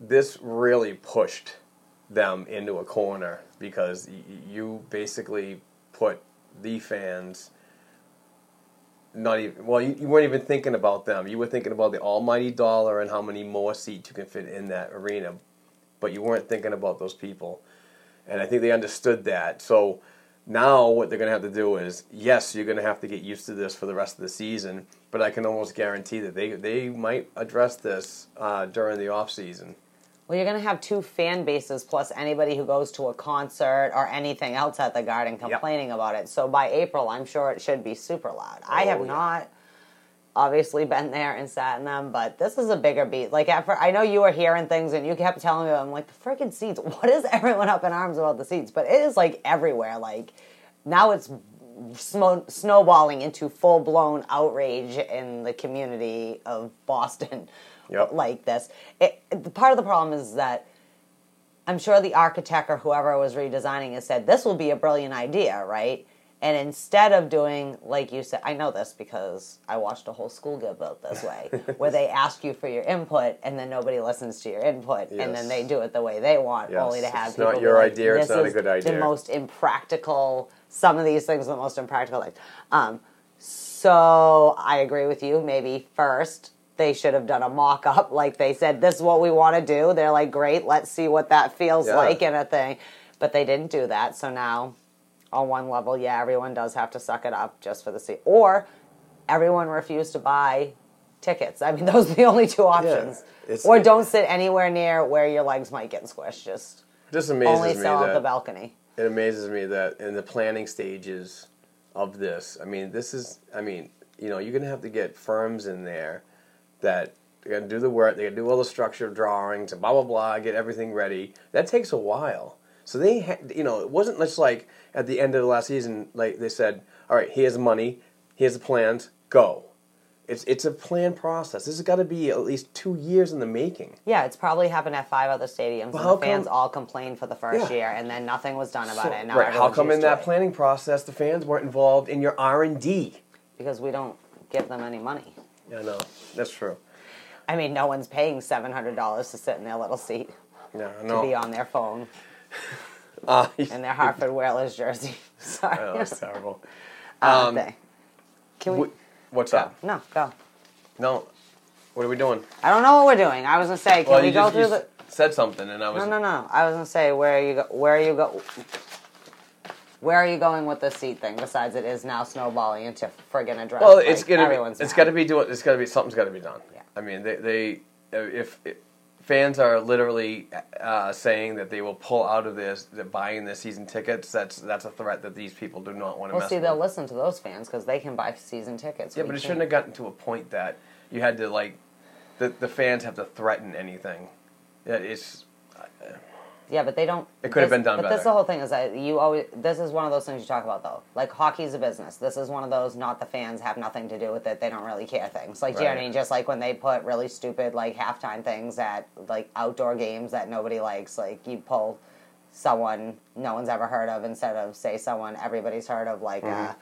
this really pushed them into a corner, because y- you basically put the fans... Not even well. You, you weren't even thinking about them. You were thinking about the almighty dollar and how many more seats you can fit in that arena, but you weren't thinking about those people. And I think they understood that. So now what they're going to have to do is, yes, you're going to have to get used to this for the rest of the season. But I can almost guarantee that they they might address this uh, during the off season. Well, you're going to have two fan bases plus anybody who goes to a concert or anything else at the Garden complaining yep. about it. So by April, I'm sure it should be super loud. Oh, I have yeah. not obviously been there and sat in them, but this is a bigger beat. Like, at first, I know you were hearing things and you kept telling me, I'm like, the freaking seats. What is everyone up in arms about the seats? But it is, like, everywhere. Like, now it's snow- snowballing into full-blown outrage in the community of Boston. Yep. Like this. It, it, part of the problem is that I'm sure the architect or whoever was redesigning it said, this will be a brilliant idea, right? And instead of doing, like you said, I know this because I watched a whole school get built this way, where they ask you for your input and then nobody listens to your input, yes. and then they do it the way they want, yes. only to have it's people not your like, idea, this it's not a good idea. The most impractical, some of these things are the most impractical things. Um, so I agree with you, maybe first, they should have done a mock-up. Like, they said, this is what we want to do. They're like, great, let's see what that feels yeah. like in a thing. But they didn't do that. So now, on one level, yeah, everyone does have to suck it up just for the seat. Or everyone refused to buy tickets. I mean, those are the only two options. Yeah, or don't sit anywhere near where your legs might get squished. Just this amazes only sell me that, the balcony. It amazes me that in the planning stages of this. I mean, this is, I mean, you know, you're going to have to get firms in there that they're going to do the work, they're going to do all the structure drawings, and blah, blah, blah, get everything ready. That takes a while. So they, ha- you know, it wasn't just like at the end of the last season, like they said, all right, here's money, here's the plans, go. It's it's a planned process. This has got to be at least two years in the making. Yeah, it's probably happened at five other stadiums, but and the fans come, all complained for the first yeah. year, and then nothing was done about so, it. And now right, how come in that it. planning process the fans weren't involved in your R and D? Because we don't give them any money. Yeah, no, that's true. I mean, no one's paying seven hundred dollars to sit in their little seat yeah, no. to be on their phone uh, in their Hartford Whalers jersey. Sorry. Oh, that's terrible. Um, um, Can we... we What's go. up? No, go. No. What are we doing? I don't know what we're doing. I was going to say, can well, we go just, through the... said something, and I was... No, no, no. I was going to say, where are you go... Where are you go... Where are you going with the seat thing, besides it is now snowballing into friggin' a draft? Well, it's like, going to It's got to be doing... It's got to be... Something's got to be done. Yeah. I mean, they... they if, if fans are literally uh, saying that they will pull out of this, that buying their season tickets, that's that's a threat that these people do not want to well, mess see, with. Well, see, they'll listen to those fans because they can buy season tickets. Yeah, but it shouldn't have gotten to a point that you had to, like, the, the fans have to threaten anything. It's... Uh, yeah, but they don't... It could this, have been done but better. But this the whole thing is that you always... This is one of those things you talk about, though. Like, hockey's a business. This is one of those not the fans have nothing to do with it. They don't really care things. Like, right. do you know what I mean? Just like when they put really stupid, like, halftime things at, like, outdoor games that nobody likes. Like, you pull someone no one's ever heard of instead of, say, someone everybody's heard of, like, mm-hmm. uh,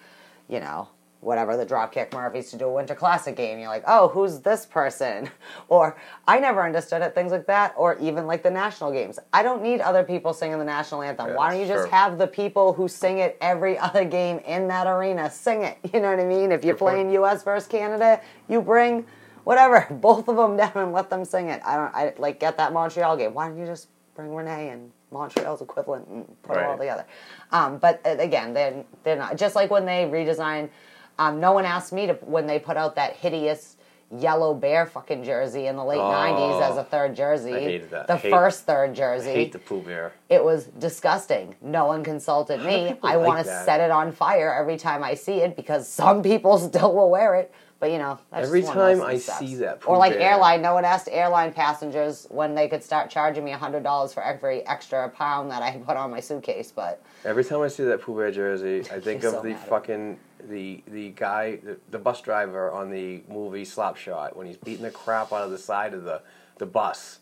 you know... whatever, the Dropkick Murphys to do a Winter Classic game. You're like, oh, who's this person? Or, I never understood it, things like that. Or even like the national games. I don't need other people singing the national anthem. Yeah, why don't you sure. just have the people who sing it every other game in that arena sing it? You know what I mean? If you're Good playing point. U S versus Canada, you bring whatever, both of them down and let them sing it. I don't, I like get that Montreal game. Why don't you just bring Renee and Montreal's equivalent and put right. them all together? Um, but again, they're, they're not. Just like when they redesign... Um, no one asked me to when they put out that hideous yellow bear fucking jersey in the late oh, nineties as a third jersey. I hated that. The hate, first third jersey. I hate the Pooh Bear. It was disgusting. No one consulted me. I like want to set it on fire every time I see it because some people still will wear it. But, you know, that's every just time I steps. see that Pooh Or like bear. airline. No one asked airline passengers when they could start charging me one hundred dollars for every extra pound that I put on my suitcase. But every time I see that Pooh Bear jersey, I think of so the fucking... The the guy, the, the bus driver on the movie Slapshot, when he's beating the crap out of the side of the, the bus.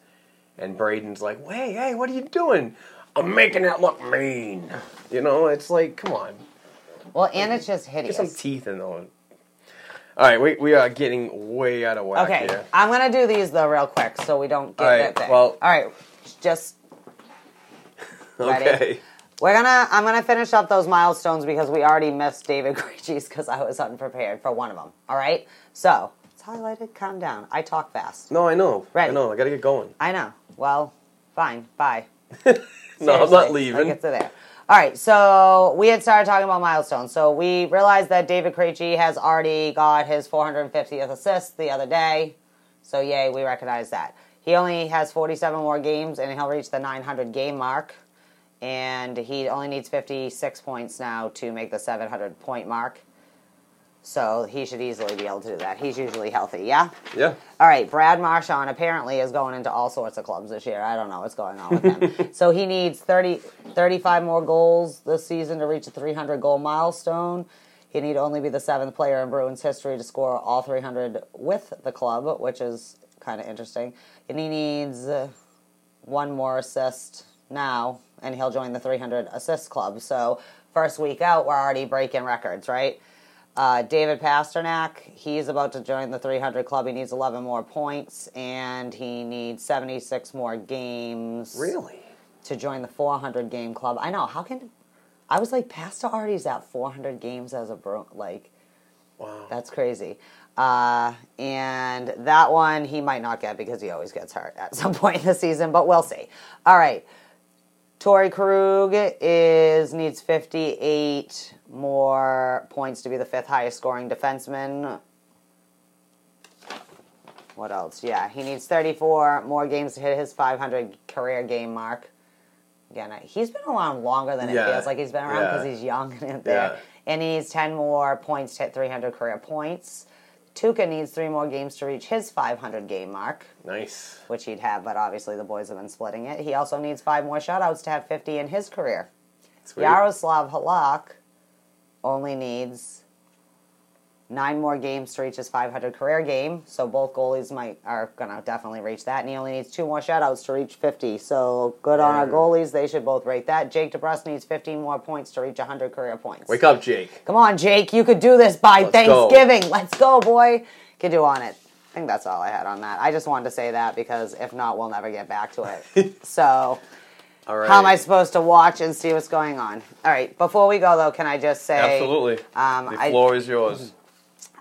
And Braden's like, hey, hey, what are you doing? I'm making it look mean. You know, it's like, come on. Well, and it's just hideous. Get some teeth in those. All right, we we are getting way out of whack okay, here. I'm going to do these, though, real quick so we don't get All right, that thing. Well, All right, just ready? Okay. We're gonna. I'm gonna finish up those milestones because we already missed David Krejci's because I was unprepared for one of them. All right. So it's highlighted. Calm down. I talk fast. No, I know. Ready? I know. I gotta get going. I know. Well, fine. Bye. No, I'm not leaving. I get to there. All right. So we had started talking about milestones. So we realized that David Krejci has already got his four hundred fiftieth assist the other day. So yay, we recognize that. He only has forty-seven more games, and he'll reach the nine hundred game mark. And he only needs fifty-six points now to make the seven hundred point mark. So he should easily be able to do that. He's usually healthy, yeah? Yeah. All right, Brad Marchand apparently is going into all sorts of clubs this year. I don't know what's going on with him. So he needs thirty, thirty-five more goals this season to reach the three hundred goal milestone. He'd need only be the seventh player in Bruins history to score all three hundred with the club, which is kind of interesting. And he needs uh, one more assist now, and he'll join the three hundred assist club. So first week out, we're already breaking records, right? Uh, David Pastrnak, he's about to join the three hundred club. He needs eleven more points, and he needs seventy-six more games. Really? To join the four hundred game club. I know. How can... I was like, Pasta already's at four hundred games as a bro... Like, wow. That's crazy. Uh, and that one he might not get because he always gets hurt at some point in the season, but we'll see. All right. Torrey Krug is needs fifty-eight more points to be the fifth highest scoring defenseman. What else? Yeah, he needs thirty-four more games to hit his five hundred career game mark. again, he's been around longer than yeah. it feels like he's been around because yeah. he's young and there. Yeah. And he needs ten more points to hit three hundred career points. Tuukka needs three more games to reach his five hundred game mark. Nice. Which he'd have, but obviously the boys have been splitting it. He also needs five more shutouts to have fifty in his career. Sweet. Yaroslav Halak only needs nine more games to reach his five hundred career game, so both goalies might are going to definitely reach that, and he only needs two more shutouts to reach fifty, so good on mm. our goalies. They should both rate that. Jake DeBrusk needs fifteen more points to reach one hundred career points. Wake up, Jake. Come on, Jake. You could do this by Let's Thanksgiving. Go. Let's go, boy. Could do on it. I think that's all I had on that. I just wanted to say that because if not, we'll never get back to it. So all right. How am I supposed to watch and see what's going on? All right. Before we go, though, can I just say... Absolutely. Um, the floor I, is yours.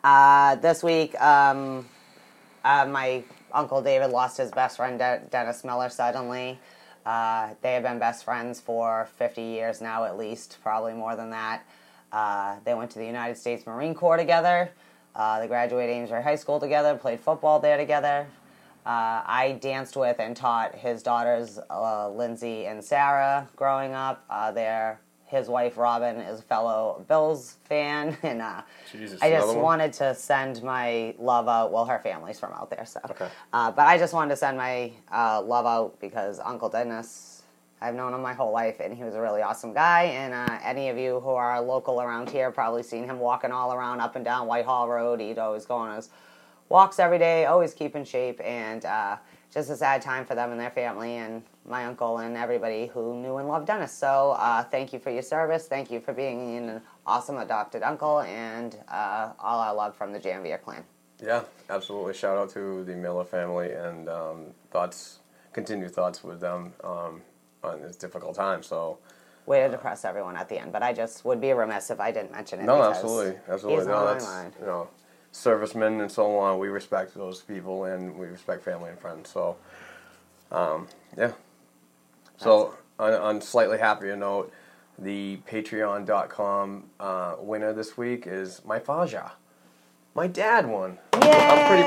Uh, this week, um, uh, my Uncle David lost his best friend, De- Dennis Miller, suddenly. Uh, they have been best friends for fifty years now, at least, probably more than that. Uh, they went to the United States Marine Corps together. Uh, they graduated Amesbury High School together, played football there together. Uh, I danced with and taught his daughters, uh, Lindsay and Sarah, growing up. Uh, they're... His wife, Robin, is a fellow Bills fan, and uh, Jesus, I just wanted to send my love out. Well, her family's from out there, so. Okay. Uh, but I just wanted to send my uh, love out because Uncle Dennis, I've known him my whole life, and he was a really awesome guy, and uh, any of you who are local around here probably seen him walking all around, up and down Whitehall Road. He'd always go on his walks every day, always keep in shape, and uh, just a sad time for them and their family, and my uncle and everybody who knew and loved Dennis. So uh, thank you for your service. Thank you for being an awesome adopted uncle, and uh, all our love from the Janvier clan. Yeah, absolutely. Shout out to the Miller family, and um, thoughts, continued thoughts with them um, on this difficult time. So way to uh, depress everyone at the end, but I just would be remiss if I didn't mention it. No, absolutely, absolutely. He's no, on that's, my mind. You know, servicemen and so on. We respect those people, and we respect family and friends. So um, yeah. So, on on slightly happier note, the Patreon dot com uh, winner this week is my Faja. My dad won. Yay! I'm pretty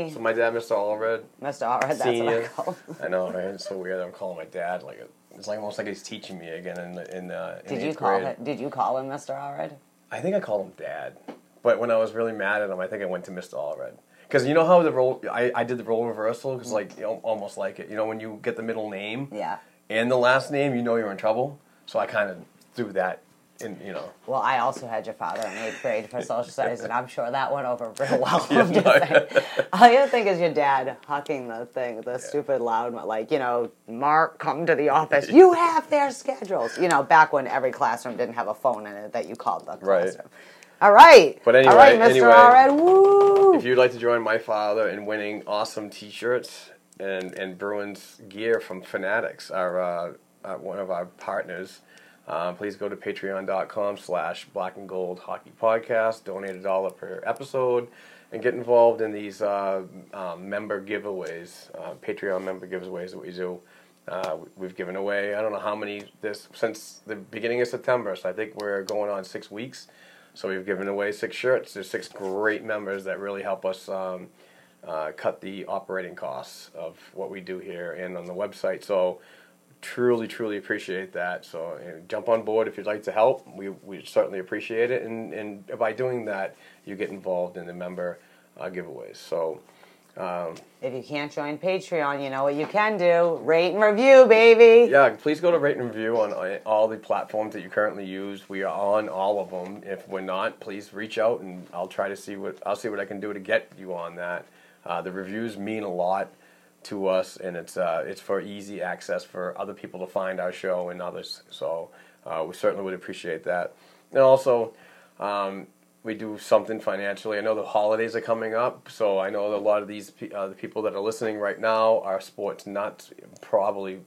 pumped. So my dad, Mister Allred. Mister Allred, that's what I call him. I know, right? It's so weird. I'm calling my dad like it's like almost like he's teaching me again in in, uh, in did eighth you call grade. Him, did you call him Mister Allred? I think I called him Dad, but when I was really mad at him, I think I went to Mister Allred. Because you know how the role, I, I did the role reversal, because like, almost like it. You know, when you get the middle name yeah. and the last name, you know you're in trouble. So I kind of threw that in, you know. Well, I also had your father in eighth grade for social studies, and I'm sure that went over real well. I'm just saying. All you think is your dad hucking the thing, the yeah. stupid loud, like, you know, Mark, come to the office. You have their schedules. You know, back when every classroom didn't have a phone in it that you called the classroom. Right. All right. But anyway, all right, Mister Anyway, Allred, woo! If you'd like to join my father in winning awesome T-shirts and, and Bruins gear from Fanatics, our uh, uh, one of our partners, uh, please go to patreon dot com slash black and gold hockey podcast, donate a dollar per episode, and get involved in these uh, uh, member giveaways, uh, Patreon member giveaways that we do. Uh, we've given away, I don't know how many this since the beginning of September, so I think we're going on six weeks. So we've given away six shirts. There's six great members that really help us um, uh, cut the operating costs of what we do here and on the website. So truly, truly appreciate that. So you know, jump on board if you'd like to help. We we certainly appreciate it. And, and by doing that, you get involved in the member uh, giveaways. So um, if you can't join Patreon, you know what you can do. Rate and review, baby. Yeah, please go to rate and review on all the platforms that you currently use. We are on all of them. If we're not, please reach out, and I'll try to see what I'll see what I can do to get you on that. Uh, the reviews mean a lot to us, and it's uh, it's for easy access for other people to find our show and others. So uh, we certainly would appreciate that. And also, Um, we do something financially. I know the holidays are coming up, so I know that a lot of these uh, the people that are listening right now are sports nuts, probably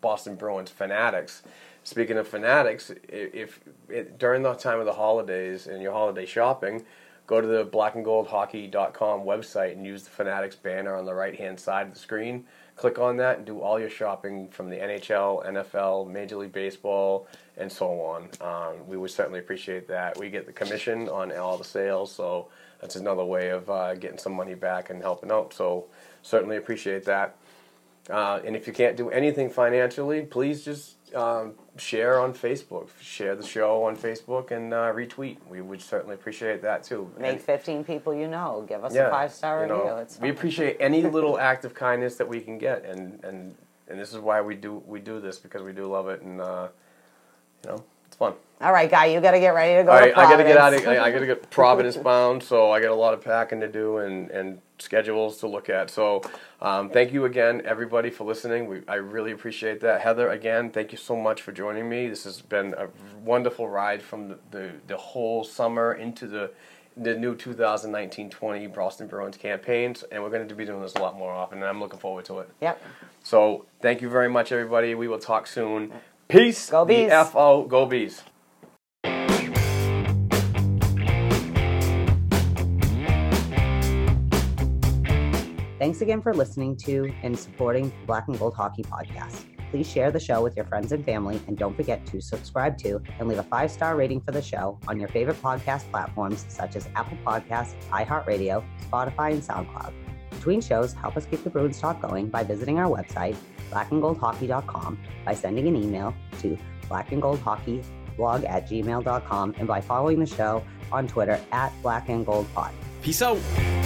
Boston Bruins fanatics. Speaking of fanatics, if, if during the time of the holidays and your holiday shopping, go to the black and gold hockey dot com website and use the Fanatics banner on the right-hand side of the screen. Click on that and do all your shopping from the N H L, N F L, Major League Baseball, and so on. Um, we would certainly appreciate that. We get the commission on all the sales, so that's another way of uh, getting some money back and helping out. So certainly appreciate that. Uh, and if you can't do anything financially, please just um, share on Facebook. Share the show on Facebook and uh, retweet. We would certainly appreciate that, too. Make and, fifteen people you know. Give us yeah, a five-star review. You know, it's we appreciate any little act of kindness that we can get. And, and, and this is why we do we do this, because we do love it. And, uh, you know, it's fun. All right, Guy, you got to get ready to go All right, to Providence. I got to get out of, I, I got to get Providence bound, so I got a lot of packing to do and, and schedules to look at. So um, thank you again, everybody, for listening. We, I really appreciate that. Heather, again, thank you so much for joining me. This has been a wonderful ride from the, the, the whole summer into the, the new two thousand nineteen twenty Boston Bruins campaigns, and we're going to be doing this a lot more often, and I'm looking forward to it. Yep. So thank you very much, everybody. We will talk soon. Peace. Go Bees. B F O. Go Bees. Thanks again for listening to and supporting the Black and Gold Hockey Podcast. Please share the show with your friends and family, and don't forget to subscribe to and leave a five-star rating for the show on your favorite podcast platforms such as Apple Podcasts, iHeartRadio, Spotify, and SoundCloud. Between shows, help us keep the Bruins talk going by visiting our website, black and gold hockey dot com, by sending an email to black and gold hockey blog at gmail dot com, and by following the show on Twitter at black and gold pod. Peace out.